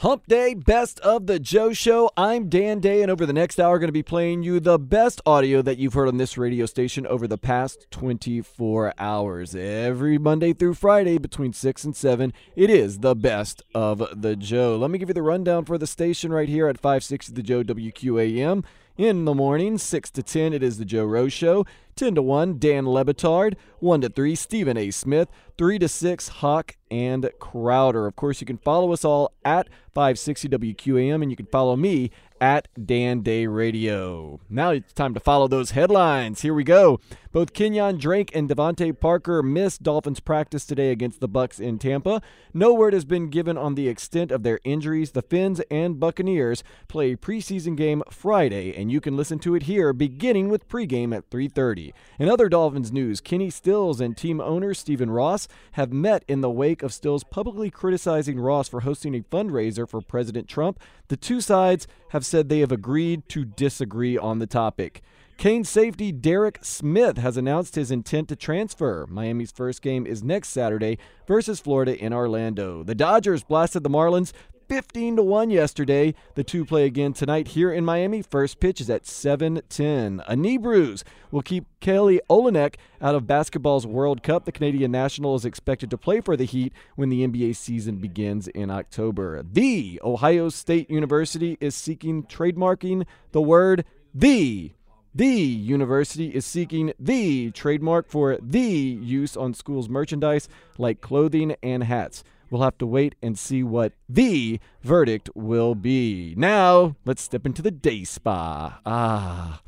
Hump Day, Best of the Joe Show. I'm Dan Day, and over the next hour, going to be playing you the best audio that you've heard on this radio station over the past 24 hours. Every Monday through Friday between 6 and 7, it is the Best of the Joe. Let me give you the rundown for the station right here at 560 The Joe WQAM. In the morning, 6 to 10, it is The Joe Rose Show. 10 to 1, Dan Lebitard. 1 to 3, Stephen A. Smith. 3 to 6, Hawk and Crowder. Of course, you can follow us all at 560 WQAM, and you can follow me at Dan Day Radio. Now it's time to follow those headlines. Here we go. Both Kenyon Drake and Devontae Parker missed Dolphins practice today against the Bucs in Tampa. No word has been given on the extent of their injuries. The Fins and Buccaneers play a preseason game Friday, and you can listen to it here beginning with pregame at 3:30. In other Dolphins news, Kenny Stills and team owner Stephen Ross have met in the wake of Stills publicly criticizing Ross for hosting a fundraiser for President Trump. The two sides have said they have agreed to disagree on the topic. Canes safety Derek Smith has announced his intent to transfer. Miami's first game is next Saturday versus Florida in Orlando. The Dodgers blasted the Marlins 15-1 yesterday. The two play again tonight here in Miami. First pitch is at 7:10. A knee bruise will keep Kelly Olenek out of basketball's World Cup. The Canadian national is expected to play for the Heat when the NBA season begins in October. The Ohio State University is seeking trademarking the word "the." The university is seeking the trademark for the use on school's merchandise like clothing and hats. We'll have to wait and see what the verdict will be. Now, let's step into the day spa.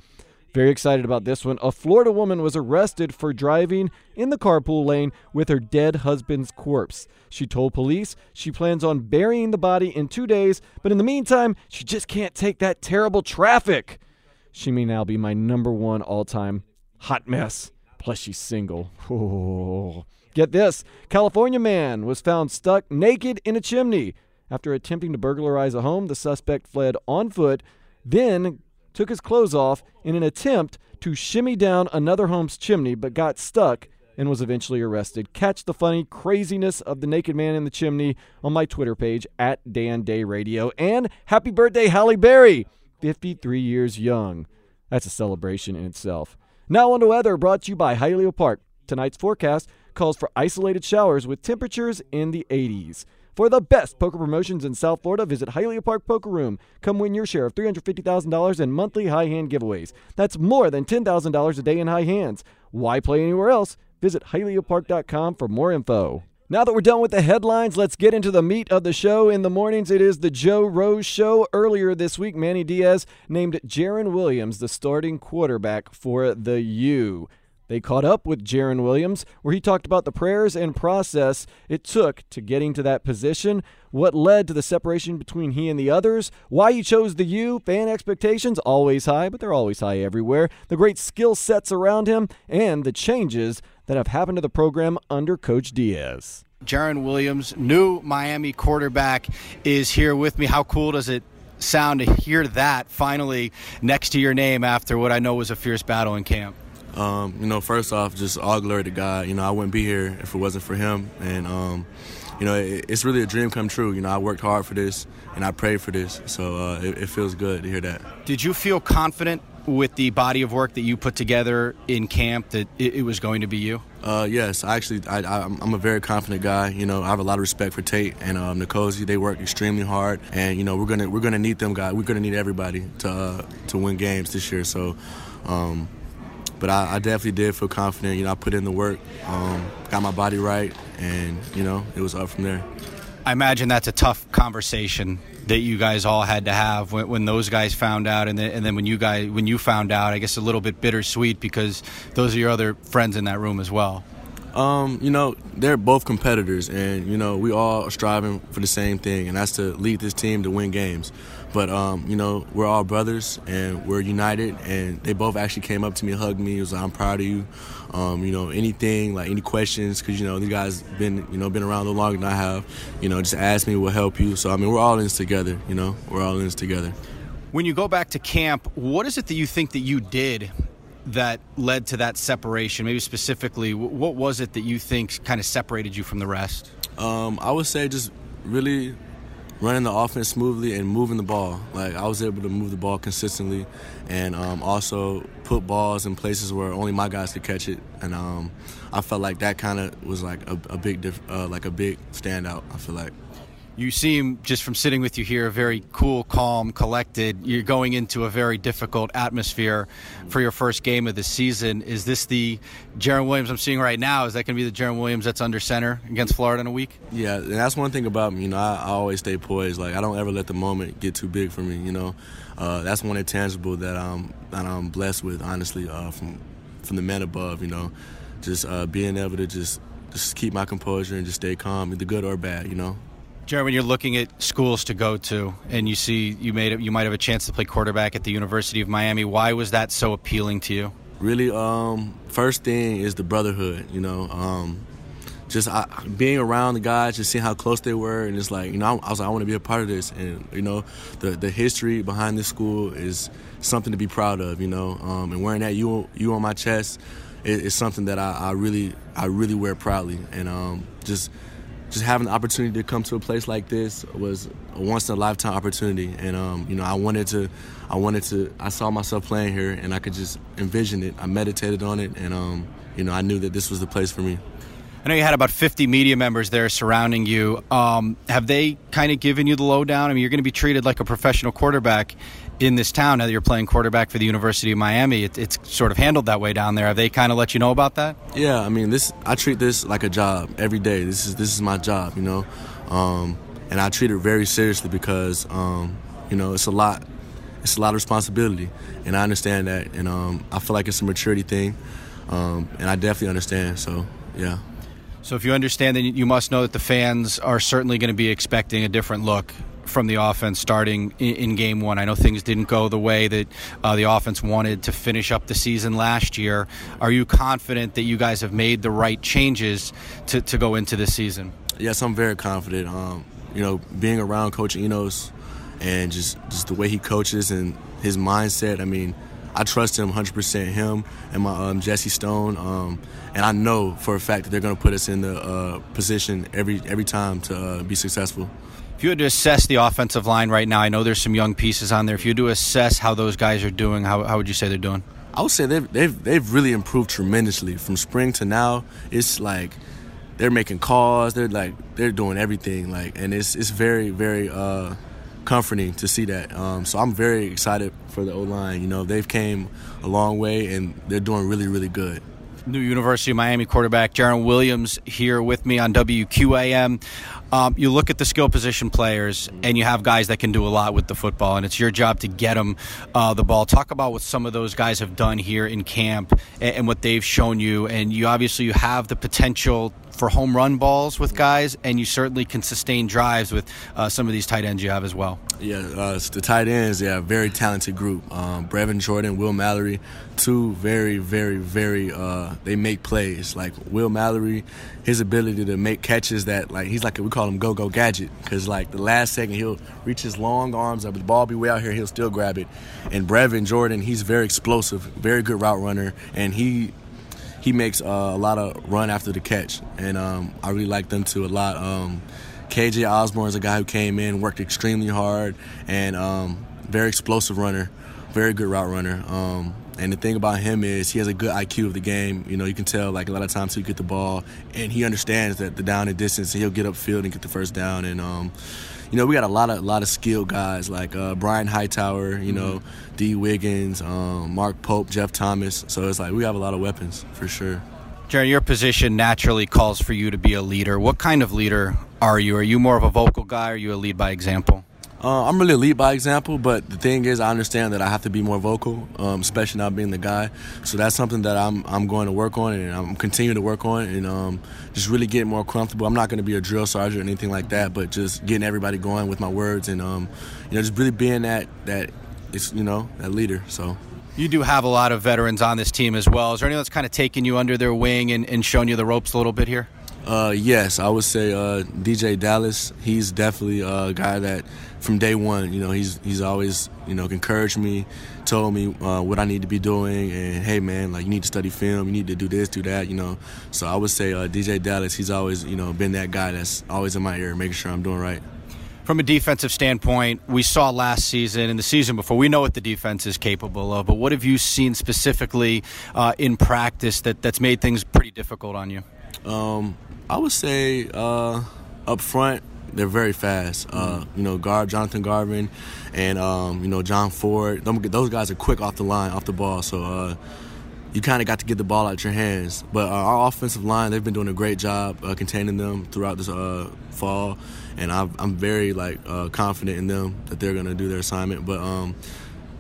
Very excited about this one. A Florida woman was arrested for driving in the carpool lane with her dead husband's corpse. She told police she plans on burying the body in 2 days, but in the meantime, she just can't take that terrible traffic. She may now be my number one all-time hot mess. Plus, she's single. Oh. Get this, California man was found stuck naked in a chimney. After attempting to burglarize a home, the suspect fled on foot, then took his clothes off in an attempt to shimmy down another home's chimney, but got stuck and was eventually arrested. Catch the funny craziness of the naked man in the chimney on my Twitter page, at Dan Day Radio. And happy birthday, Halle Berry, 53 years young. That's a celebration in itself. Now on to weather, brought to you by Hylio Park. Tonight's forecast calls for isolated showers with temperatures in the 80s. For the best poker promotions in South Florida, visit Hylio Park Poker Room. Come win your share of $350,000 in monthly high-hand giveaways. That's more than $10,000 a day in high hands. Why play anywhere else? Visit HylioPark.com for more info. Now that we're done with the headlines, let's get into the meat of the show. In the mornings, it is the Joe Rose Show. Earlier this week, Manny Diaz named Jarren Williams the starting quarterback for the U. They caught up with Jarren Williams, where he talked about the prayers and process it took to getting to that position, what led to the separation between he and the others, why he chose the U, fan expectations, always high, but they're always high everywhere, the great skill sets around him, and the changes that have happened to the program under Coach Diaz. Jarren Williams, new Miami quarterback, is here with me. How cool does it sound to hear that finally next to your name after what I know was a fierce battle in camp? First off, just all glory to God. I wouldn't be here if it wasn't for him. And, it's really a dream come true. I worked hard for this and I prayed for this. So it feels good to hear that. Did you feel confident with the body of work that you put together in camp that it was going to be you? Yes. I'm a very confident guy. I have a lot of respect for Tate and Nikosi. They work extremely hard. And, we're gonna need them guys. We're going to need everybody to win games this year. So, but I definitely did feel confident. I put in the work, got my body right, and, it was up from there. I imagine that's a tough conversation that you guys all had to have when those guys found out, and then when you found out, I guess a little bit bittersweet because those are your other friends in that room as well. You know, they're both competitors, and, you know, we all are striving for the same thing, and that's to lead this team to win games. But, you know, we're all brothers, and we're united, and they both actually came up to me and hugged me. It was like, I'm proud of you. You know, anything, like any questions, because, you know, these guys been around a little longer than I have. You know, just ask me, we'll help you. So, I mean, we're all in this together, you know. We're all in this together. When you go back to camp, what is it that you think that you did that led to that separation? Maybe specifically, what was it that you think kind of separated you from the rest? I would say just really running the offense smoothly and moving the ball. Like, I was able to move the ball consistently and also put balls in places where only my guys could catch it. And I felt like that kind of was like a big standout, I feel like. You seem, just from sitting with you here, very cool, calm, collected. You're going into a very difficult atmosphere for your first game of the season. Is this the Jarren Williams I'm seeing right now? Is that going to be the Jarren Williams that's under center against Florida in a week? Yeah, and that's one thing about me. You know, I always stay poised. Like, I don't ever let the moment get too big for me, you know. That's one intangible that I'm blessed with, honestly, from the man above, you know. Just being able to just keep my composure and just stay calm, either good or bad, you know. Jarren, when you're looking at schools to go to and you see you might have a chance to play quarterback at the University of Miami, why was that so appealing to you? Really, first thing is the brotherhood, you know. Being around the guys, just seeing how close they were, and it's like, you know, I was like, I want to be a part of this. And, you know, the history behind this school is something to be proud of, you know. And wearing that U on my chest is something that I really wear proudly. And just having the opportunity to come to a place like this was a once-in-a-lifetime opportunity. And, you know, I saw myself playing here, and I could just envision it. I meditated on it, and, you know, I knew that this was the place for me. I know you had about 50 media members there surrounding you. Have they kind of given you the lowdown? I mean, you're going to be treated like a professional quarterback in this town now that you're playing quarterback for the University of Miami. It's sort of handled that way down there. Have they kind of let you know about that? Yeah, I mean, I treat this like a job every day. This is my job, you know. And I treat it very seriously because, you know, it's a lot of responsibility. And I understand that. And I feel like it's a maturity thing. And I definitely understand. So, yeah. So if you understand, then you must know that the fans are certainly going to be expecting a different look from the offense starting in game one. I know things didn't go the way that the offense wanted to finish up the season last year. Are you confident that you guys have made the right changes to go into this season? Yes, I'm very confident. You know, being around Coach Enos and just the way he coaches and his mindset, I mean, I trust him 100%, him and my Jesse Stone, and I know for a fact that they're going to put us in the position every time to be successful. If you had to assess the offensive line right now, I know there's some young pieces on there. If you had to assess how those guys are doing, how would you say they're doing? I would say they've really improved tremendously from spring to now. It's like they're making calls, they're doing everything, like, and it's very, very comforting to see that. So I'm very excited for the O-line. You know, they've came a long way, and they're doing really, really good. New University of Miami quarterback Jarren Williams here with me on WQAM. You look at the skill position players, and you have guys that can do a lot with the football, and it's your job to get them the ball. Talk about what some of those guys have done here in camp and what they've shown you. And you obviously you have the potential for home run balls with guys, and you certainly can sustain drives with some of these tight ends you have as well. Yeah, the tight ends, yeah, very talented group. Brevin Jordan, Will Mallory, two very, very, very, they make plays. Like, Will Mallory, his ability to make catches that, like, he's like, we call him go-go gadget, because, like, the last second he'll reach his long arms up, the ball be way out here, he'll still grab it. And Brevin Jordan, he's very explosive, very good route runner, and he makes a lot of run after the catch, and I really like them too a lot. KJ Osborne is a guy who came in, worked extremely hard, and very explosive runner, very good route runner. And the thing about him is he has a good IQ of the game. You know, you can tell, like, a lot of times he'll get the ball, and he understands that the down and distance, and he'll get upfield and get the first down. And, you know, we got a lot of skilled guys like Brian Hightower, you know, D. Wiggins, Mark Pope, Jeff Thomas. So it's like we have a lot of weapons for sure. Jarren, your position naturally calls for you to be a leader. What kind of leader are you? Are you more of a vocal guy, or are you a lead by example? I'm really a lead by example, but the thing is, I understand that I have to be more vocal, especially not being the guy. So that's something that I'm going to work on, and I'm continuing to work on, and just really getting more comfortable. I'm not going to be a drill sergeant or anything like that, but just getting everybody going with my words, and just really being that leader. So. You do have a lot of veterans on this team as well. Is there anyone that's kind of taken you under their wing and shown you the ropes a little bit here? Yes, I would say DJ Dallas. He's definitely a guy that from day one, he's always, encouraged me, told me what I need to be doing, and hey man, like you need to study film, you need to do this, do that, So I would say DJ Dallas. He's always, been that guy that's always in my ear, making sure I'm doing right. From a defensive standpoint, we saw last season and the season before, we know what the defense is capable of, but what have you seen specifically in practice that's made things pretty difficult on you? I would say up front, they're very fast. Jonathan Garvin and, John Ford, those guys are quick off the line, off the ball, so you kind of got to get the ball out of your hands. But our offensive line, they've been doing a great job containing them throughout this fall, and I'm very confident in them that they're going to do their assignment. But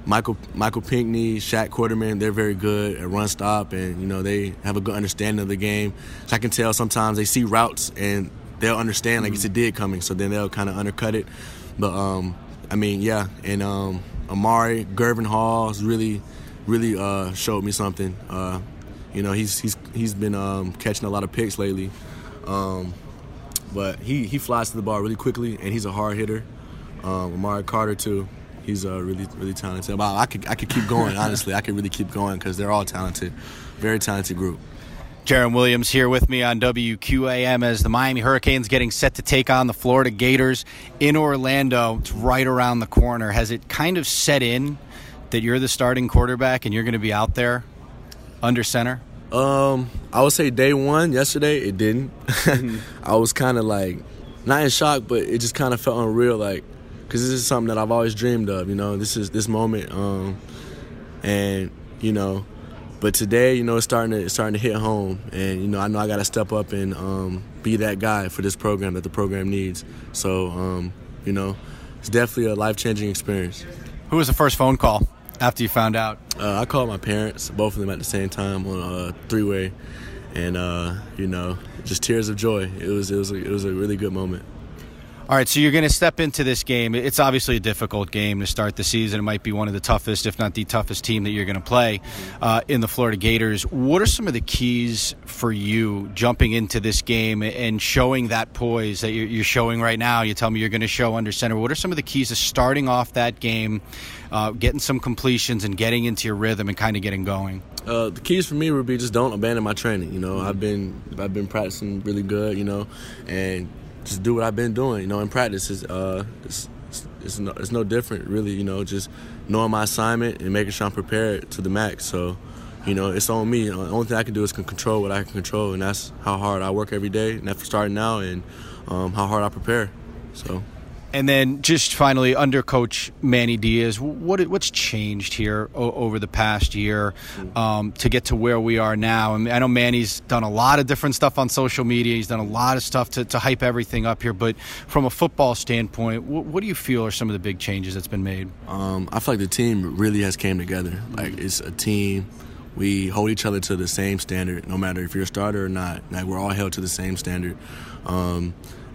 Michael Pinckney, Shaq Quarterman, they're very good at run stop, and they have a good understanding of the game. So I can tell sometimes they see routes and they'll understand like it's a dig coming, so then they'll kind of undercut it. But Amari Gervin Hall is really showed me something. He's been catching a lot of picks lately, but he flies to the ball really quickly, and he's a hard hitter. Amari Carter too, he's really really talented. Wow, I could keep going. Honestly, I could really keep going because they're all talented, very talented group. Jarren Williams here with me on WQAM as the Miami Hurricanes getting set to take on the Florida Gators in Orlando. It's right around the corner. Has it kind of set in that you're the starting quarterback and you're going to be out there under center? I would say day one, yesterday, it didn't. I was kind of not in shock, but it just kind of felt unreal, because this is something that I've always dreamed of, this is this moment. But today, it's starting to hit home. And, I know I got to step up and be that guy for this program that the program needs. So, it's definitely a life-changing experience. Who was the first phone call after you found out? I called my parents, both of them at the same time on a three-way, and just tears of joy. It was a really good moment. All right, so you're going to step into this game. It's obviously a difficult game to start the season. It might be one of the toughest, if not the toughest team that you're going to play in the Florida Gators. What are some of the keys for you jumping into this game and showing that poise that you're showing right now? You tell me you're going to show under center. What are some of the keys to starting off that game, getting some completions and getting into your rhythm and kind of getting going? The keys for me would be just don't abandon my training. I've been practicing really good, and just do what I've been doing, in practice. It's no different, really, just knowing my assignment and making sure I'm prepared to the max. So, it's on me. The only thing I can do is control what I can control, and that's how hard I work every day, and that's starting now, and how hard I prepare. So. And then just finally, under Coach Manny Diaz, what's changed here over the past year to get to where we are now? I mean, I know Manny's done a lot of different stuff on social media. He's done a lot of stuff to hype everything up here. But from a football standpoint, what do you feel are some of the big changes that's been made? I feel like the team really has came together. It's a team. We hold each other to the same standard, no matter if you're a starter or not. We're all held to the same standard.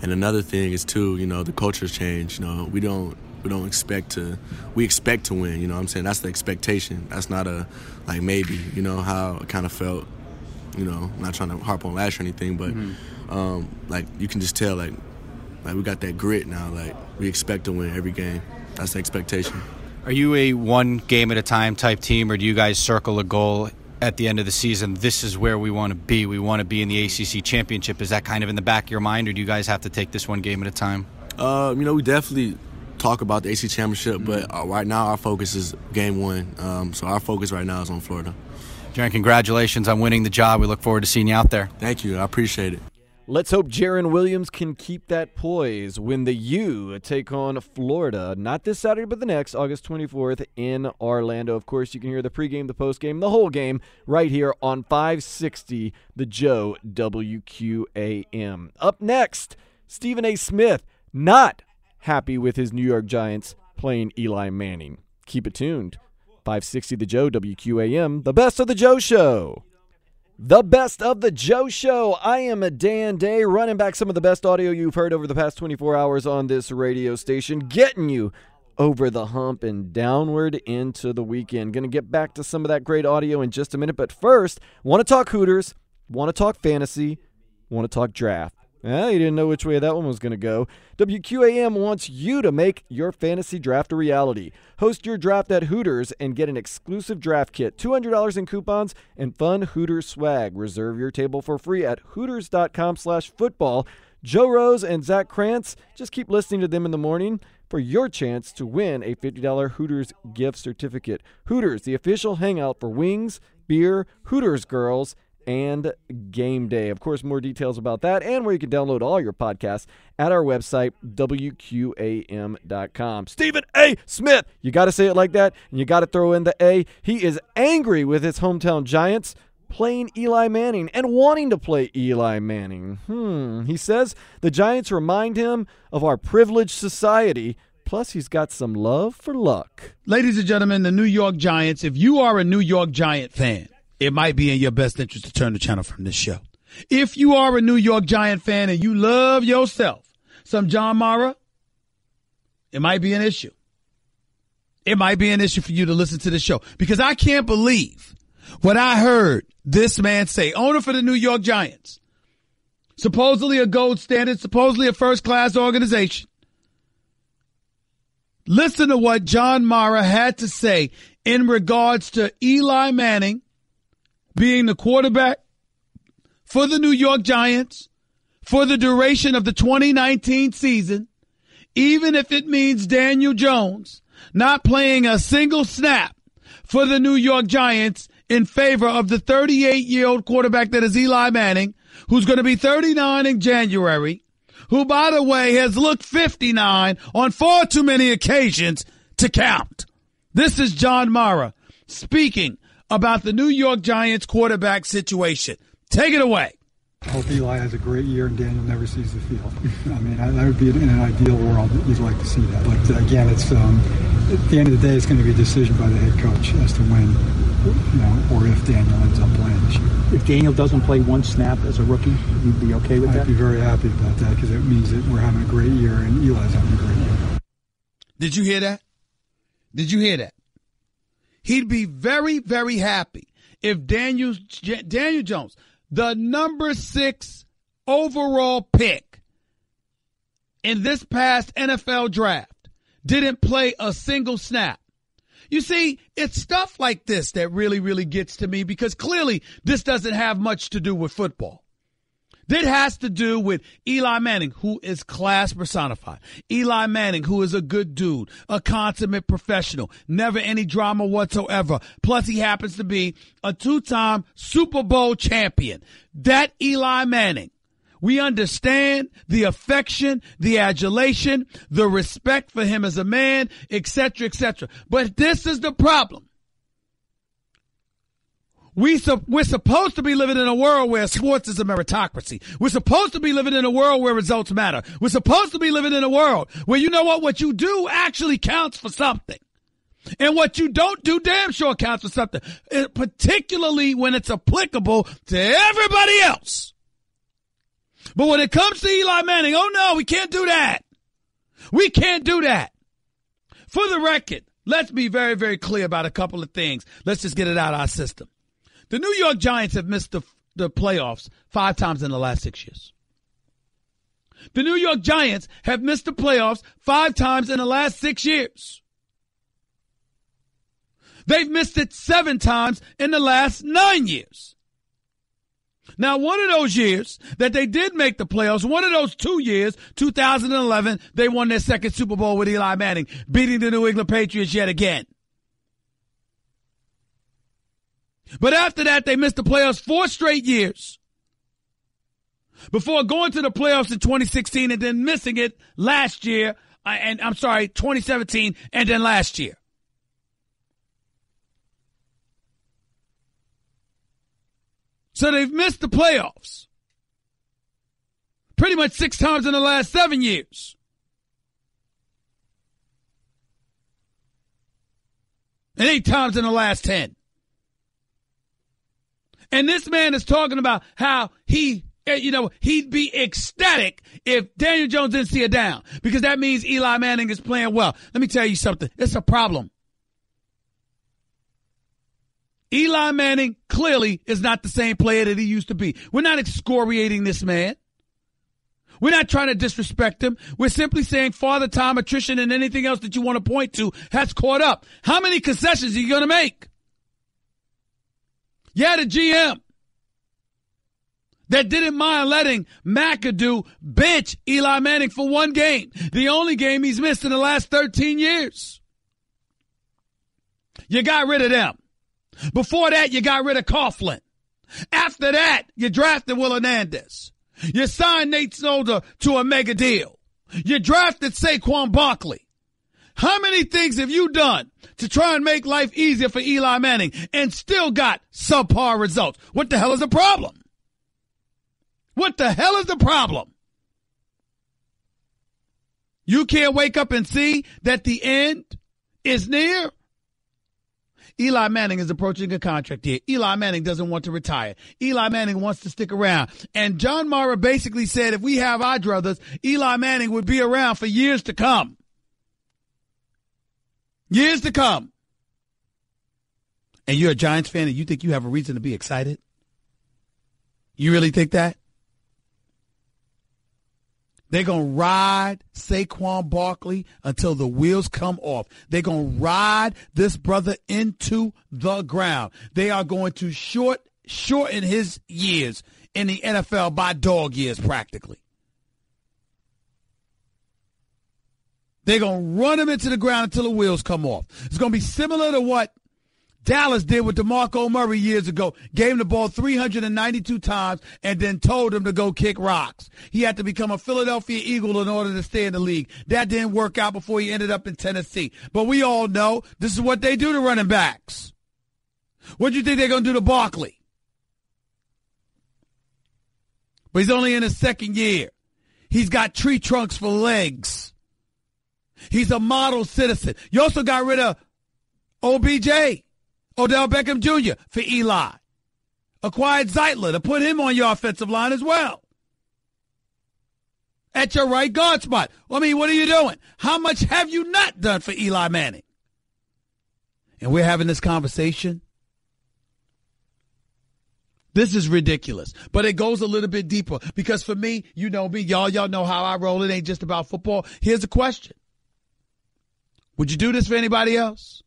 And another thing is too, the culture's changed. We don't expect to. We expect to win. What I'm saying? That's the expectation. That's not a maybe. How it kind of felt. I'm not trying to harp on last or anything, but you can just tell we got that grit now. We expect to win every game. That's the expectation. Are you a one game at a time type team, or do you guys circle a goal at the end of the season? This is where we want to be. We want to be in the ACC championship. Is that kind of in the back of your mind, or do you guys have to take this one game at a time? We definitely talk about the ACC championship, but right now our focus is game one. So our focus right now is on Florida. Jarren, congratulations on winning the job. We look forward to seeing you out there. Thank you. I appreciate it. Let's hope Jarren Williams can keep that poise when the U take on Florida, not this Saturday but the next, August 24th in Orlando. Of course, you can hear the pregame, the postgame, the whole game right here on 560 The Joe WQAM. Up next, Stephen A. Smith not happy with his New York Giants playing Eli Manning. Keep it tuned. 560 The Joe, WQAM, the best of The Joe Show. The best of The Joe Show. I am Dan Day, running back some of the best audio you've heard over the past 24 hours on this radio station, getting you over the hump and downward into the weekend. Going to get back to some of that great audio in just a minute, but first, want to talk Hooters, want to talk fantasy, want to talk draft. Well, you didn't know which way that one was going to go. WQAM wants you to make your fantasy draft a reality. Host your draft at Hooters and get an exclusive draft kit, $200 in coupons, and fun Hooters swag. Reserve your table for free at hooters.com/football. Joe Rose and Zach Krantz, just keep listening to them in the morning for your chance to win a $50 Hooters gift certificate. Hooters, the official hangout for wings, beer, Hooters girls, and game day. Of course, more details about that and where you can download all your podcasts at our website, WQAM.com. Stephen A. Smith, you got to say it like that, and you got to throw in the A. He is angry with his hometown Giants playing Eli Manning and wanting to play Eli Manning. He says the Giants remind him of our privileged society. Plus, he's got some love for Luck. Ladies and gentlemen, the New York Giants, if you are a New York Giant fan, it might be in your best interest to turn the channel from this show. If you are a New York Giant fan and you love yourself some John Mara, it might be an issue. It might be an issue for you to listen to this show, because I can't believe what I heard this man say. Owner for the New York Giants, supposedly a gold standard, supposedly a first-class organization. Listen to what John Mara had to say in regards to Eli Manning being the quarterback for the New York Giants for the duration of the 2019 season, even if it means Daniel Jones not playing a single snap for the New York Giants in favor of the 38-year-old quarterback that is Eli Manning, who's going to be 39 in January, who, by the way, has looked 59 on far too many occasions to count. This is John Mara speaking about the New York Giants quarterback situation. Take it away. I hope Eli has a great year and Daniel never sees the field. I mean, that would be in an ideal world. You'd like to see that. But again, it's at the end of the day, it's going to be a decision by the head coach as to when, or if Daniel ends up playing this year. If Daniel doesn't play one snap as a rookie, you'd be okay with that? I'd be very happy about that, because it means that we're having a great year and Eli's having a great year. Did you hear that? Did you hear that? He'd be very, very happy if Daniel Jones, the number 6 overall pick in this past NFL draft, didn't play a single snap. You see, it's stuff like this that really, really gets to me, because clearly this doesn't have much to do with football. This has to do with Eli Manning, who is class personified. Eli Manning, who is a good dude, a consummate professional, never any drama whatsoever. Plus, he happens to be a 2-time Super Bowl champion. That Eli Manning, we understand the affection, the adulation, the respect for him as a man, et cetera, et cetera. But this is the problem. We're supposed to be living in a world where sports is a meritocracy. We're supposed to be living in a world where results matter. We're supposed to be living in a world where, you know what you do actually counts for something. And what you don't do damn sure counts for something, particularly when it's applicable to everybody else. But when it comes to Eli Manning, oh no, we can't do that. We can't do that. For the record, let's be very, very clear about a couple of things. Let's just get it out of our system. The New York Giants have missed the playoffs 5 times in the last 6 years. The New York Giants have missed the playoffs 5 times in the last 6 years. They've missed it 7 times in the last 9 years. Now, one of those years that they did make the playoffs, one of those 2 years, 2011, they won their second Super Bowl with Eli Manning, beating the New England Patriots yet again. But after that, they missed the playoffs 4 straight years before going to the playoffs in 2016 and then missing it last year. 2017 and then last year. So they've missed the playoffs pretty much 6 times in the last 7 years. and 8 times in the last 10. And this man is talking about how he'd be ecstatic if Daniel Jones didn't see a down because that means Eli Manning is playing well. Let me tell you something. It's a problem. Eli Manning clearly is not the same player that he used to be. We're not excoriating this man. We're not trying to disrespect him. We're simply saying father time, attrition, and anything else that you want to point to has caught up. How many concessions are you going to make? Yeah, the GM that didn't mind letting McAdoo bench Eli Manning for one game, the only game he's missed in the last 13 years. You got rid of them. Before that, you got rid of Coughlin. After that, you drafted Will Hernandez. You signed Nate Solder to a mega deal. You drafted Saquon Barkley. How many things have you done to try and make life easier for Eli Manning and still got subpar results? What the hell is the problem? What the hell is the problem? You can't wake up and see that the end is near? Eli Manning is approaching a contract year. Eli Manning doesn't want to retire. Eli Manning wants to stick around. And John Mara basically said if we have our druthers, Eli Manning would be around for years to come. Years to come. And you're a Giants fan and you think you have a reason to be excited? You really think that? They're going to ride Saquon Barkley until the wheels come off. They're going to ride this brother into the ground. They are going to shorten his years in the NFL by dog years practically. They're going to run him into the ground until the wheels come off. It's going to be similar to what Dallas did with DeMarco Murray years ago, gave him the ball 392 times and then told him to go kick rocks. He had to become a Philadelphia Eagle in order to stay in the league. That didn't work out before he ended up in Tennessee. But we all know this is what they do to running backs. What do you think they're going to do to Barkley? But he's only in his second year. He's got tree trunks for legs. He's a model citizen. You also got rid of OBJ. Odell Beckham Jr. for Eli. Acquired Zeitler to put him on your offensive line as well. At your right guard spot. I mean, what are you doing? How much have you not done for Eli Manning? And we're having this conversation. This is ridiculous, but it goes a little bit deeper because for me, you know me, y'all know how I roll. It ain't just about football. Here's a question. Would you do this for anybody else?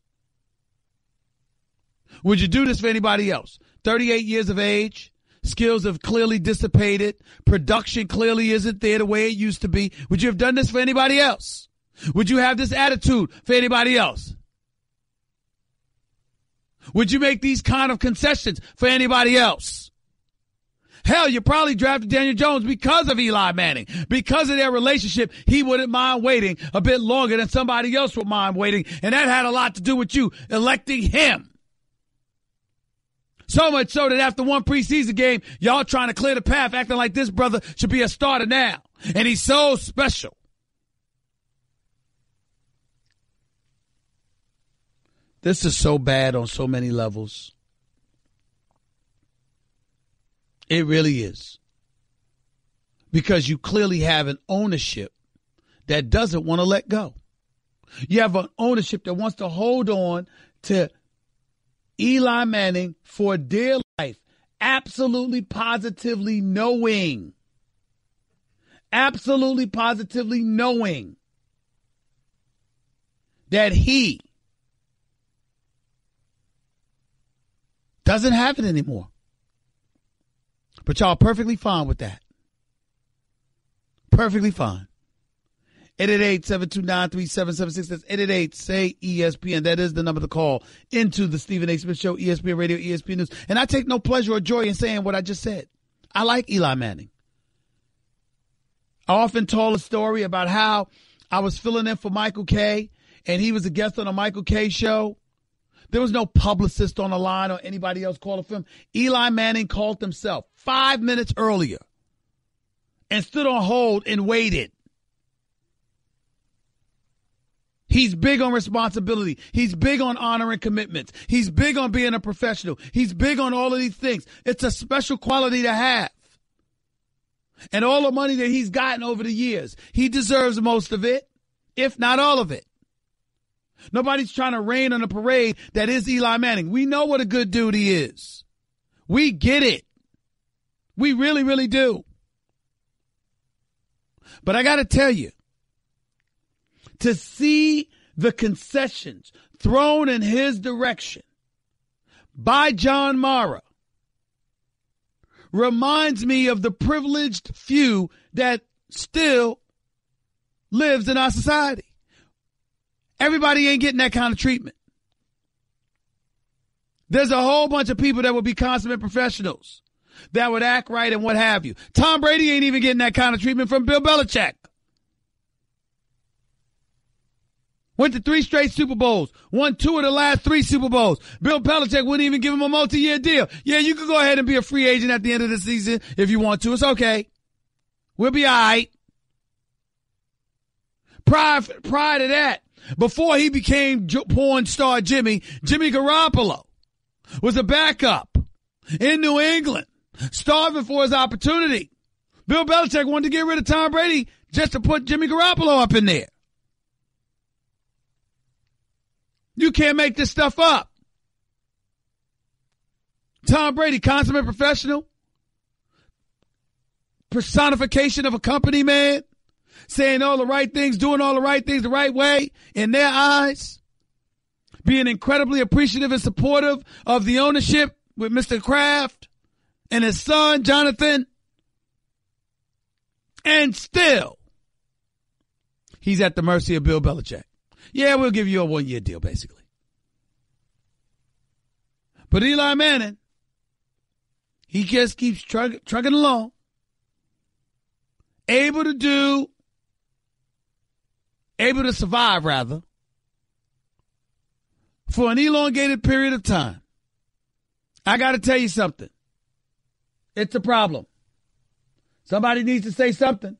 Would you do this for anybody else? 38 years of age, skills have clearly dissipated, production clearly isn't there the way it used to be. Would you have done this for anybody else? Would you have this attitude for anybody else? Would you make these kind of concessions for anybody else? Hell, you probably drafted Daniel Jones because of Eli Manning. Because of their relationship, he wouldn't mind waiting a bit longer than somebody else would mind waiting, and that had a lot to do with you electing him. So much so that after one preseason game, y'all trying to clear the path, acting like this brother should be a starter now. And he's so special. This is so bad on so many levels. It really is. Because you clearly have an ownership that doesn't want to let go. You have an ownership that wants to hold on to Eli Manning for dear life, absolutely positively knowing. Absolutely positively knowing that he doesn't have it anymore. But y'all are perfectly fine with that. Perfectly fine. 888-729-3776. That's 888-SAY-ESPN. That is the number to call into the Stephen A. Smith Show, ESPN Radio, ESPN News. And I take no pleasure or joy in saying what I just said. I like Eli Manning. I often told a story about how I was filling in for Michael Kay, and he was a guest on a Michael Kay show. There was no publicist on the line or anybody else calling for him. Eli Manning called himself 5 minutes earlier and stood on hold and waited. He's big on responsibility. He's big on honoring commitments. He's big on being a professional. He's big on all of these things. It's a special quality to have. And all the money that he's gotten over the years, he deserves most of it, if not all of it. Nobody's trying to rain on a parade that is Eli Manning. We know what a good dude he is. We get it. We really, really do. But I got to tell you, to see the concessions thrown in his direction by John Mara reminds me of the privileged few that still lives in our society. Everybody ain't getting that kind of treatment. There's a whole bunch of people that would be consummate professionals that would act right and what have you. Tom Brady ain't even getting that kind of treatment from Bill Belichick. Went to 3 straight Super Bowls. Won 2 of the last 3 Super Bowls. Bill Belichick wouldn't even give him a multi-year deal. Yeah, you can go ahead and be a free agent at the end of the season if you want to. It's okay. We'll be all right. Prior to that, before he became porn star Jimmy Garoppolo was a backup in New England, starving for his opportunity. Bill Belichick wanted to get rid of Tom Brady just to put Jimmy Garoppolo up in there. You can't make this stuff up. Tom Brady, consummate professional, personification of a company man, saying all the right things, doing all the right things the right way in their eyes, being incredibly appreciative and supportive of the ownership with Mr. Kraft and his son, Jonathan. And still, he's at the mercy of Bill Belichick. Yeah, we'll give you a one-year deal, basically. But Eli Manning, he just keeps trucking along, able to survive, for an elongated period of time. I got to tell you something. It's a problem. Somebody needs to say something.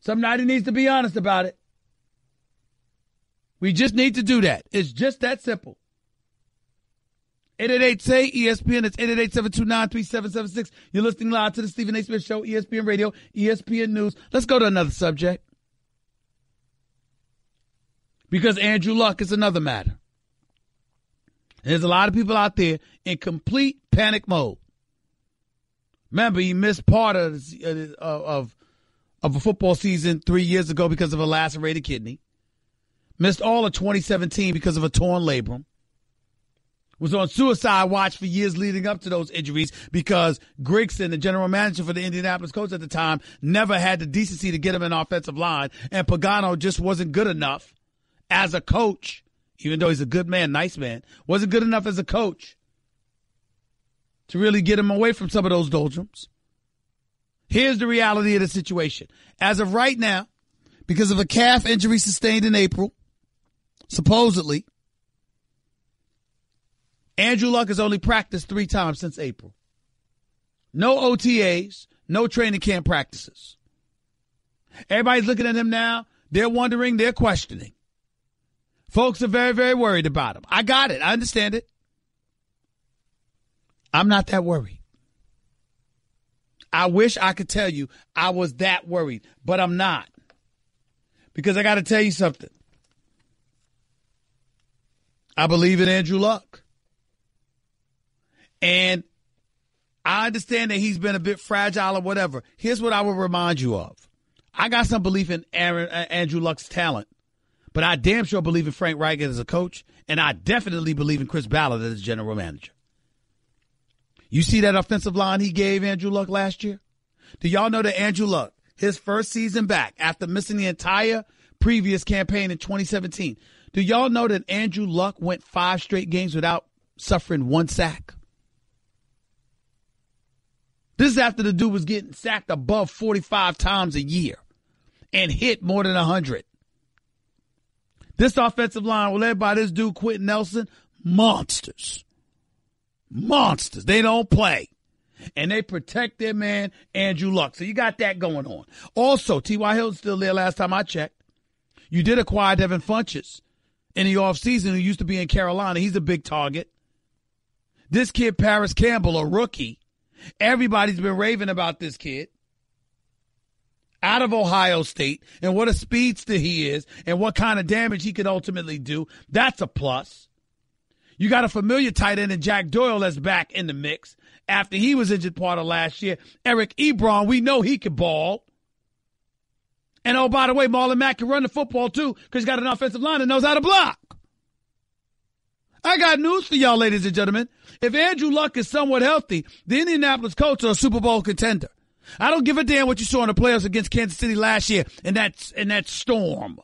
Somebody needs to be honest about it. We just need to do that. It's just that simple. 888-SAY-ESPN. It's 888-729-3776. You're listening live to the Stephen A. Smith Show, ESPN Radio, ESPN News. Let's go to another subject. Because Andrew Luck is another matter. There's a lot of people out there in complete panic mode. Remember, he missed part of a football season 3 years ago because of a lacerated kidney. Missed all of 2017 because of a torn labrum. Was on suicide watch for years leading up to those injuries because Grigson, the general manager for the Indianapolis Colts at the time, never had the decency to get him an offensive line, and Pagano just wasn't good enough as a coach, even though he's a good man, nice man, wasn't good enough as a coach to really get him away from some of those doldrums. Here's the reality of the situation. As of right now, because of a calf injury sustained in April, supposedly, Andrew Luck has only practiced 3 times since April. No OTAs, no training camp practices. Everybody's looking at him now. They're wondering, they're questioning. Folks are very, very worried about him. I got it. I understand it. I'm not that worried. I wish I could tell you I was that worried, but I'm not. Because I got to tell you something. I believe in Andrew Luck. And I understand that he's been a bit fragile or whatever. Here's what I will remind you of. I got some belief in Andrew Luck's talent, but I damn sure believe in Frank Reich as a coach, and I definitely believe in Chris Ballard as general manager. You see that offensive line he gave Andrew Luck last year? Do y'all know that Andrew Luck, his first season back after missing the entire previous campaign in 2017, do y'all know that Andrew Luck went 5 straight games without suffering 1 sack? This is after the dude was getting sacked above 45 times a year and hit more than 100. This offensive line was led by this dude, Quentin Nelson. Monsters. They don't play. And they protect their man, Andrew Luck. So you got that going on. Also, T.Y. Hilton's still there last time I checked. You did acquire Devin Funchess in the offseason, who used to be in Carolina. He's a big target. This kid, Paris Campbell, a rookie. Everybody's been raving about this kid out of Ohio State, and what a speedster he is and what kind of damage he could ultimately do. That's a plus. You got a familiar tight end in Jack Doyle that's back in the mix after he was injured part of last year. Eric Ebron, we know he could ball. And, oh, by the way, Marlon Mack can run the football, too, because he's got an offensive line that knows how to block. I got news for y'all, ladies and gentlemen. If Andrew Luck is somewhat healthy, the Indianapolis Colts are a Super Bowl contender. I don't give a damn what you saw in the playoffs against Kansas City last year in that storm,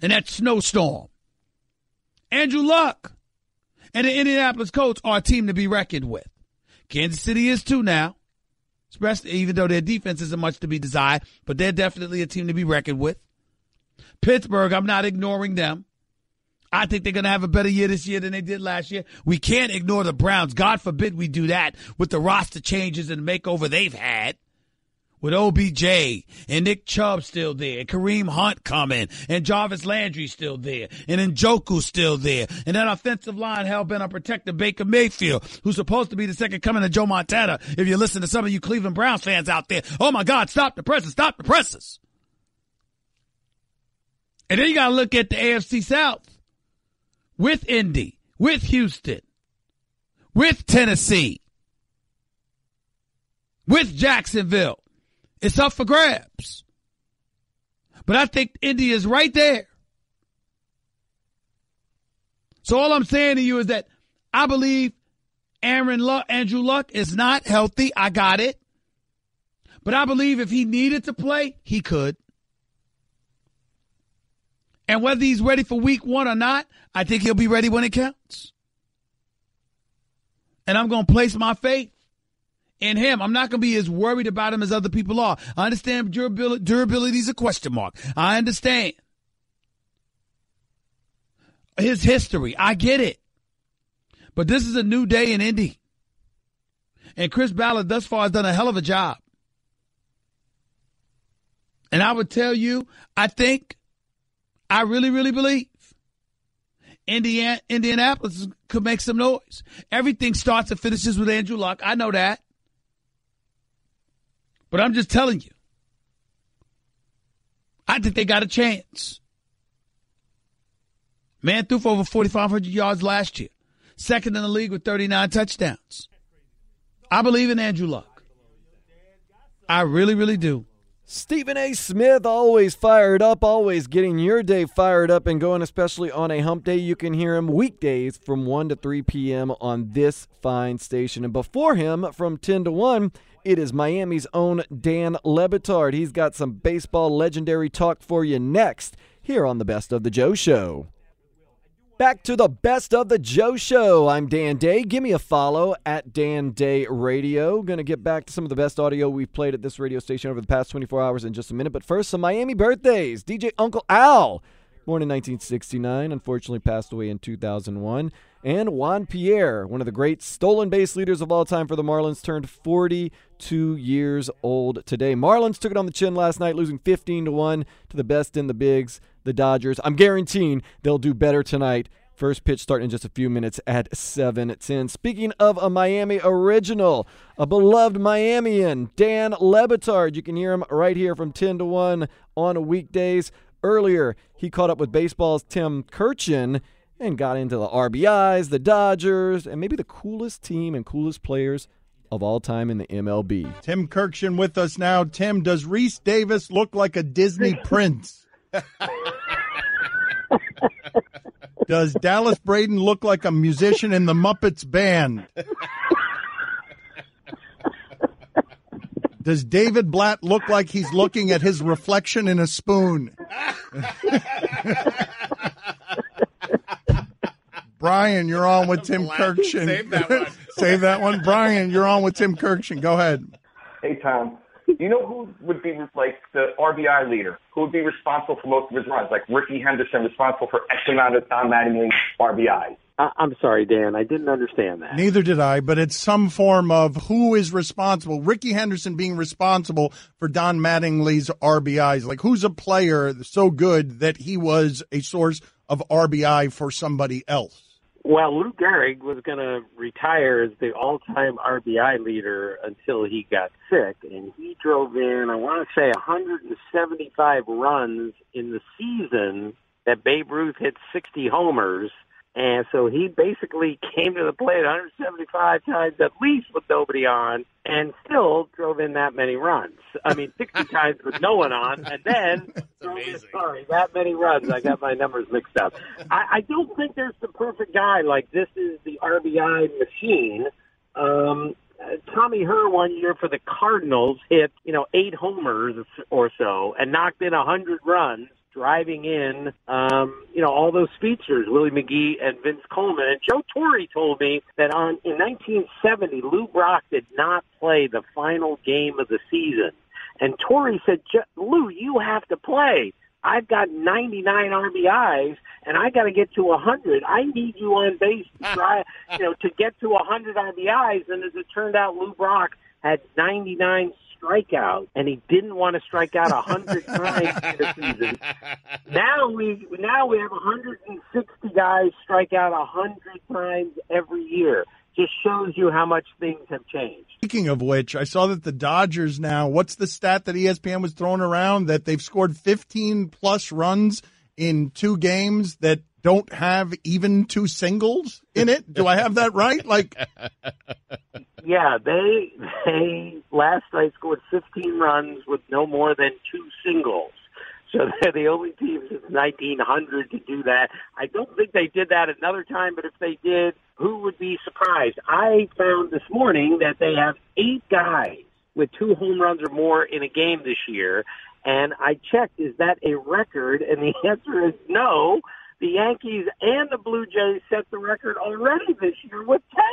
in that snowstorm. Andrew Luck and the Indianapolis Colts are a team to be reckoned with. Kansas City is too now, especially even though their defense isn't much to be desired, but they're definitely a team to be reckoned with. Pittsburgh, I'm not ignoring them. I think they're going to have a better year this year than they did last year. We can't ignore the Browns. God forbid we do that with the roster changes and makeover they've had. With OBJ and Nick Chubb still there, and Kareem Hunt coming, and Jarvis Landry still there, and Njoku still there, and that offensive line hell-bent on protecting Baker Mayfield, who's supposed to be the second coming of Joe Montana, if you listen to some of you Cleveland Browns fans out there. Oh, my God, stop the presses. And then you got to look at the AFC South with Indy, with Houston, with Tennessee, with Jacksonville. It's up for grabs. But I think Indy is right there. So all I'm saying to you is that I believe Andrew Luck is not healthy. I got it. But I believe if he needed to play, he could. And whether he's ready for week one or not, I think he'll be ready when it counts. And I'm going to place my faith in him. I'm not going to be as worried about him as other people are. I understand durability is a question mark. I understand his history. I get it. But this is a new day in Indy. And Chris Ballard thus far has done a hell of a job. And I would tell you, I really, really believe Indianapolis could make some noise. Everything starts and finishes with Andrew Luck. I know that. But I'm just telling you, I think they got a chance. Man threw for over 4,500 yards last year. Second in the league with 39 touchdowns. I believe in Andrew Luck. I really, really do. Stephen A. Smith, always fired up, always getting your day fired up and going, especially on a hump day. You can hear him weekdays from 1 to 3 p.m. on this fine station. And before him, from 10 to 1, it is Miami's own Dan Le Batard. He's got some baseball legendary talk for you next here on the Best of the Joe Show. Back to the Best of the Joe Show. I'm Dan Day. Give me a follow at Dan Day Radio. Going to get back to some of the best audio we've played at this radio station over the past 24 hours in just a minute. But first, some Miami birthdays. DJ Uncle Al, born in 1969, unfortunately passed away in 2001. And Juan Pierre, one of the great stolen base leaders of all time for the Marlins, turned 42 years old today. Marlins took it on the chin last night, losing 15-1 to the best in the bigs, the Dodgers. I'm guaranteeing they'll do better tonight. First pitch starting in just a few minutes at 7:10. Speaking of a Miami original, a beloved Miamian, Dan Le Batard. You can hear him right here from 10 to 1 on weekdays. Earlier, he caught up with baseball's Tim Kurkjian and got into the RBIs, the Dodgers, and maybe the coolest team and coolest players of all time in the MLB. Tim Kurkjian with us now. Tim, does Reese Davis look like a Disney prince? Does Dallas Braden look like a musician in the Muppets band? Does David Blatt look like he's looking at his reflection in a spoon? Brian, you're on with Tim Kurkjian. Save that one. Brian, you're on with Tim Kurkjian. Go ahead. Hey, Tom. You know who would be like the RBI leader? Who would be responsible for most of his runs? Like Ricky Henderson, responsible for X amount of Tom Mattingly's RBI. I'm sorry, Dan. I didn't understand that. Neither did I, but it's some form of who is responsible. Ricky Henderson being responsible for Don Mattingly's RBIs. Like, who's a player so good that he was a source of RBI for somebody else? Well, Lou Gehrig was going to retire as the all-time RBI leader until he got sick, and he drove in, I want to say, 175 runs in the season that Babe Ruth hit 60 homers. And so he basically came to the plate 175 times at least with nobody on and still drove in that many runs. I mean, 60 times with no one on and then that many runs. I got my numbers mixed up. I don't think there's the perfect guy. Like, this is the RBI machine. Tommy Herr one year for the Cardinals hit, you know, 8 homers or so and knocked in 100 runs. Driving in, all those features, Willie McGee and Vince Coleman. And Joe Torre told me that in 1970, Lou Brock did not play the final game of the season. And Torre said, Lou, you have to play. I've got 99 RBIs, and I got to get to 100. I need you on base to try, to get to 100 RBIs. And as it turned out, Lou Brock had 99 strikeout, and he didn't want to strike out 100 times in the season. Now we have 160 guys strike out 100 times every year. Just shows you how much things have changed. Speaking of which, I saw that the Dodgers now, what's the stat that ESPN was throwing around? That they've scored 15-plus runs in 2 games that don't have even 2 singles in it? Do I have that right? Like... Yeah, they last night scored 15 runs with no more than 2 singles. So they're the only team since 1900 to do that. I don't think they did that another time, but if they did, who would be surprised? I found this morning that they have 8 guys with 2 home runs or more in a game this year, and I checked, is that a record? And the answer is no. The Yankees and the Blue Jays set the record already this year with 10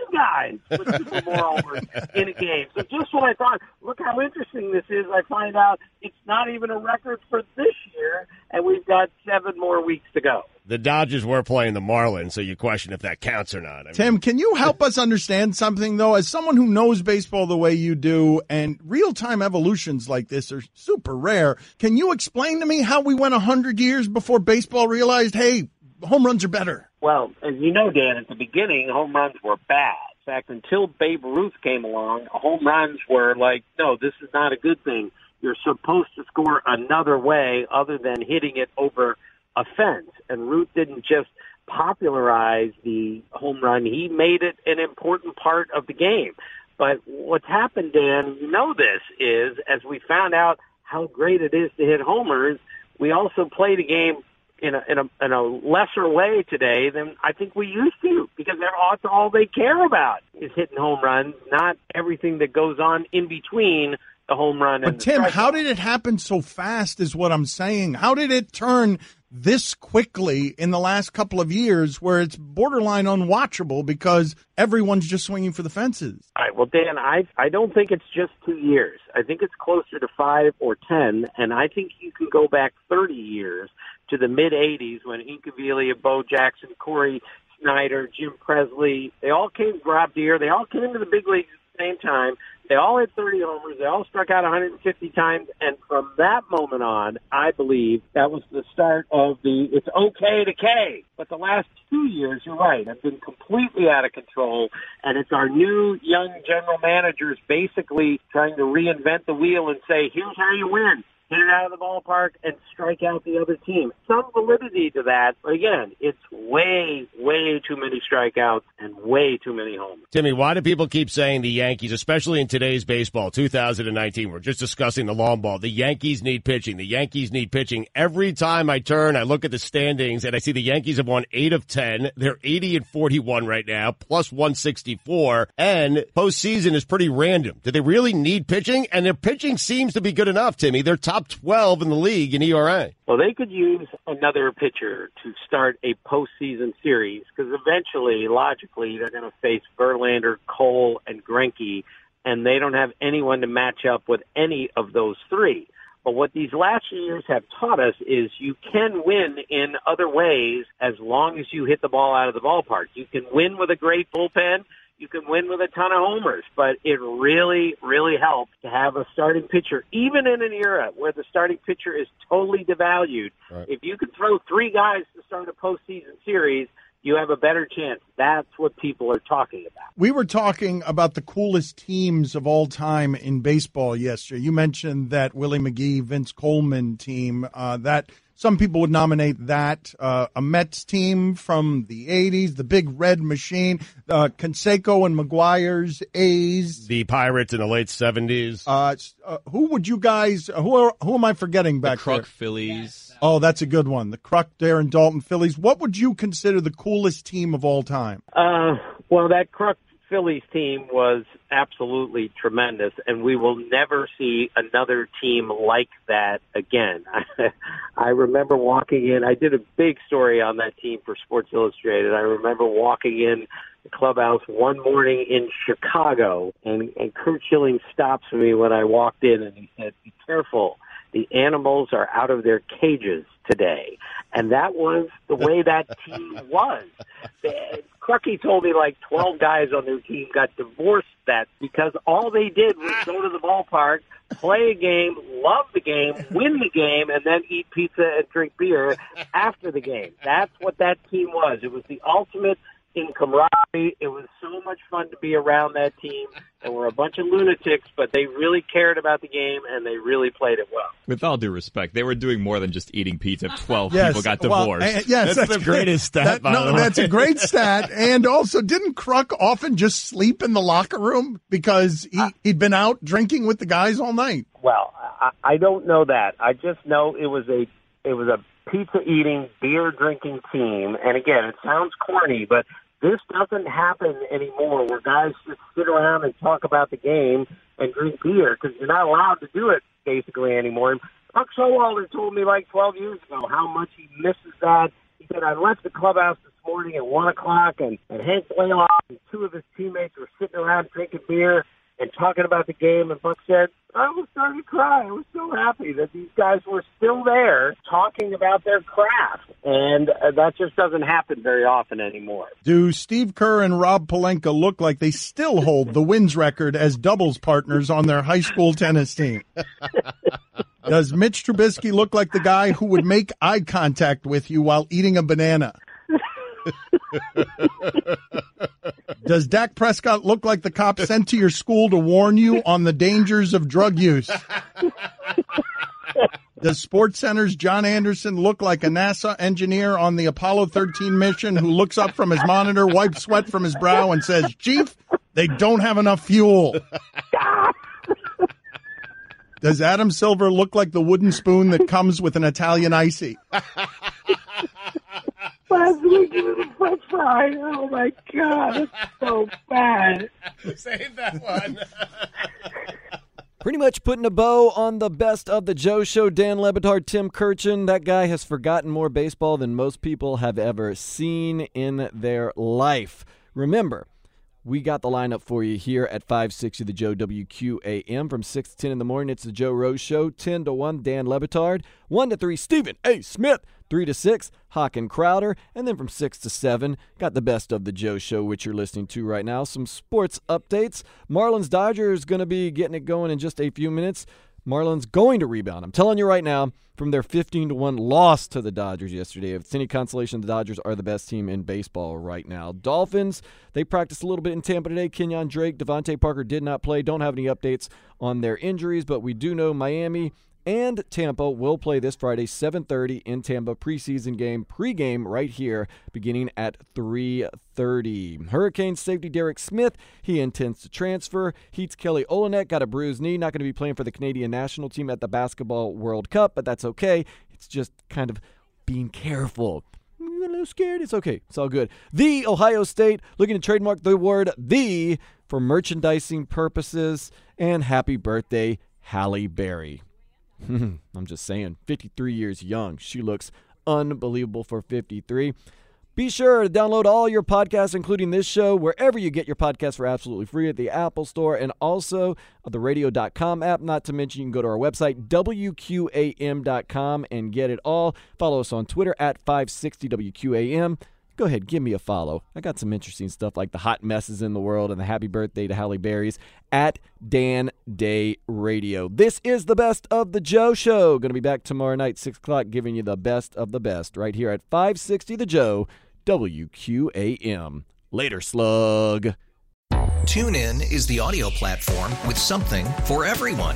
guys with 2 more homers in a game. So just what I thought, look how interesting this is. I find out it's not even a record for this year, and we've got 7 more weeks to go. The Dodgers were playing the Marlins, so you question if that counts or not. I mean, Tim, can you help us understand something, though? As someone who knows baseball the way you do, and real-time evolutions like this are super rare, can you explain to me how we went 100 years before baseball realized, hey, home runs are better? Well, as you know, Dan, at the beginning, home runs were bad. In fact, until Babe Ruth came along, home runs were like, no, this is not a good thing. You're supposed to score another way other than hitting it over a fence. And Ruth didn't just popularize the home run. He made it an important part of the game. But what's happened, Dan, you know this, is as we found out how great it is to hit homers, we also played a game in a lesser way today than I think we used to, because that's all they care about is hitting home runs, not everything that goes on in between the home run. But Tim, how did it happen so fast is what I'm saying. How did it turn this quickly in the last couple of years where it's borderline unwatchable because everyone's just swinging for the fences? All right, well, Dan, I don't think it's just 2 years. I think it's closer to 5 or 10, and I think you can go back 30 years to the mid-'80s when Incaviglia, Bo Jackson, Corey Snyder, Jim Presley, they all came, Rob Deere, they all came to the big leagues at the same time. They all hit 30 homers. They all struck out 150 times. And from that moment on, I believe that was the start of the it's okay to K. But the last 2 years, you're right, have been completely out of control. And it's our new young general managers basically trying to reinvent the wheel and say, here's how you win. Hit it out of the ballpark and strike out the other team. Some validity to that, but again, it's way, way too many strikeouts and way too many homers. Timmy, why do people keep saying the Yankees, especially in today's baseball, 2019, we're just discussing the long ball, the Yankees need pitching, the Yankees need pitching. Every time I turn, I look at the standings, and I see the Yankees have won 8 of 10. They're 80-41 right now, plus 164, and postseason is pretty random. Do they really need pitching? And their pitching seems to be good enough, Timmy. They're top 12 in the league in ERA. Well, they could use another pitcher to start a postseason series because eventually, logically, they're going to face Verlander, Cole, and Greinke, and they don't have anyone to match up with any of those 3. But what these last few years have taught us is you can win in other ways as long as you hit the ball out of the ballpark. You can win with a great bullpen. You can win with a ton of homers. But it really, really helps to have a starting pitcher, even in an era where the starting pitcher is totally devalued. Right. If you can throw three guys to start a postseason series, you have a better chance. That's what people are talking about. We were talking about the coolest teams of all time in baseball yesterday. You mentioned that Willie McGee, Vince Coleman team, that some people would nominate that a Mets team from the 80s, the Big Red Machine, Canseco and Maguire's A's. The Pirates in the late 70s. Who would you guys, who am I forgetting back there? The Kruk Phillies. Oh, that's a good one. The Kruk, Darren Dalton Phillies. What would you consider the coolest team of all time? Well, that Kruk Phillies team was absolutely tremendous, and we will never see another team like that again. I remember walking in. I did a big story on that team for Sports Illustrated. I remember walking in the clubhouse one morning in Chicago, and Kurt Schilling stops me when I walked in, and he said, "Be careful. The animals are out of their cages today." And that was the way that team was. Clucky told me like 12 guys on their team got divorced that because all they did was go to the ballpark, play a game, love the game, win the game, and then eat pizza and drink beer after the game. That's what that team was. It was the ultimate in camaraderie. It was so much fun to be around that team. They were a bunch of lunatics, but they really cared about the game, and they really played it well. With all due respect, they were doing more than just eating pizza. 12 people got divorced. That's the greatest stat. That's a great stat. And also, didn't Kruk often just sleep in the locker room because he'd been out drinking with the guys all night? Well, I don't know that. I just know it was a pizza-eating, beer-drinking team. And, again, it sounds corny, but this doesn't happen anymore where guys just sit around and talk about the game and drink beer because you're not allowed to do it basically anymore. And Buck Showalter told me like 12 years ago how much he misses that. He said, "I left the clubhouse this morning at 1 o'clock, and Hank Blaylock and two of his teammates were sitting around drinking beer and talking about the game," and Buck said, "I was starting to cry. I was so happy that these guys were still there talking about their craft." And that just doesn't happen very often anymore. Do Steve Kerr and Rob Pelinka look like they still hold the wins record as doubles partners on their high school tennis team? Does Mitch Trubisky look like the guy who would make eye contact with you while eating a banana? Does Dak Prescott look like the cop sent to your school to warn you on the dangers of drug use? Does SportsCenter's John Anderson look like a NASA engineer on the Apollo 13 mission who looks up from his monitor, wipes sweat from his brow, and says, "Chief, they don't have enough fuel"? Does Adam Silver look like the wooden spoon that comes with an Italian icy? Last week it was a French fry. Oh, my God. That's so bad. Save that one. Pretty much putting a bow on the best of the Joe Show. Dan Lebatard, Tim Kurkjian. That guy has forgotten more baseball than most people have ever seen in their life. Remember, we got the lineup for you here at 560 The Joe WQAM. From 6 to 10 in the morning, it's The Joe Rose Show. 10 to 1, Dan Lebatard. 1 to 3, Stephen A. Smith. 3 to 6, Hawk and Crowder. And then from 6 to 7, got the best of the Joe Show, which you're listening to right now. Some sports updates. Marlins Dodgers going to be getting it going in just a few minutes. Marlins going to rebound. I'm telling you right now, from their 15-1 loss to the Dodgers yesterday. If it's any consolation, the Dodgers are the best team in baseball right now. Dolphins, they practiced a little bit in Tampa today. Kenyon Drake, Devontae Parker did not play. Don't have any updates on their injuries, but we do know Miami and Tampa will play this Friday, 7:30 in Tampa, preseason game, pregame right here, beginning at 3:30. Hurricanes safety Derek Smith, he intends to transfer. Heats Kelly Olenek, got a bruised knee, not going to be playing for the Canadian national team at the Basketball World Cup, but that's okay. It's just kind of being careful. I'm a little scared. It's okay. It's all good. The Ohio State looking to trademark the word "the" for merchandising purposes. And happy birthday, Halle Berry. I'm just saying, 53 years young. She looks unbelievable for 53. Be sure to download all your podcasts, including this show, wherever you get your podcasts for absolutely free, at the Apple Store and also the radio.com app. Not to mention, you can go to our website, WQAM.com, and get it all. Follow us on Twitter at 560WQAM. Go ahead, give me a follow. I got some interesting stuff like the hot messes in the world and the happy birthday to Halle Berry's at Dan Day Radio. This is the Best of the Joe Show. Going to be back tomorrow night, 6 o'clock, giving you the best of the best right here at 560 The Joe, WQAM. Later, slug. TuneIn is the audio platform with something for everyone.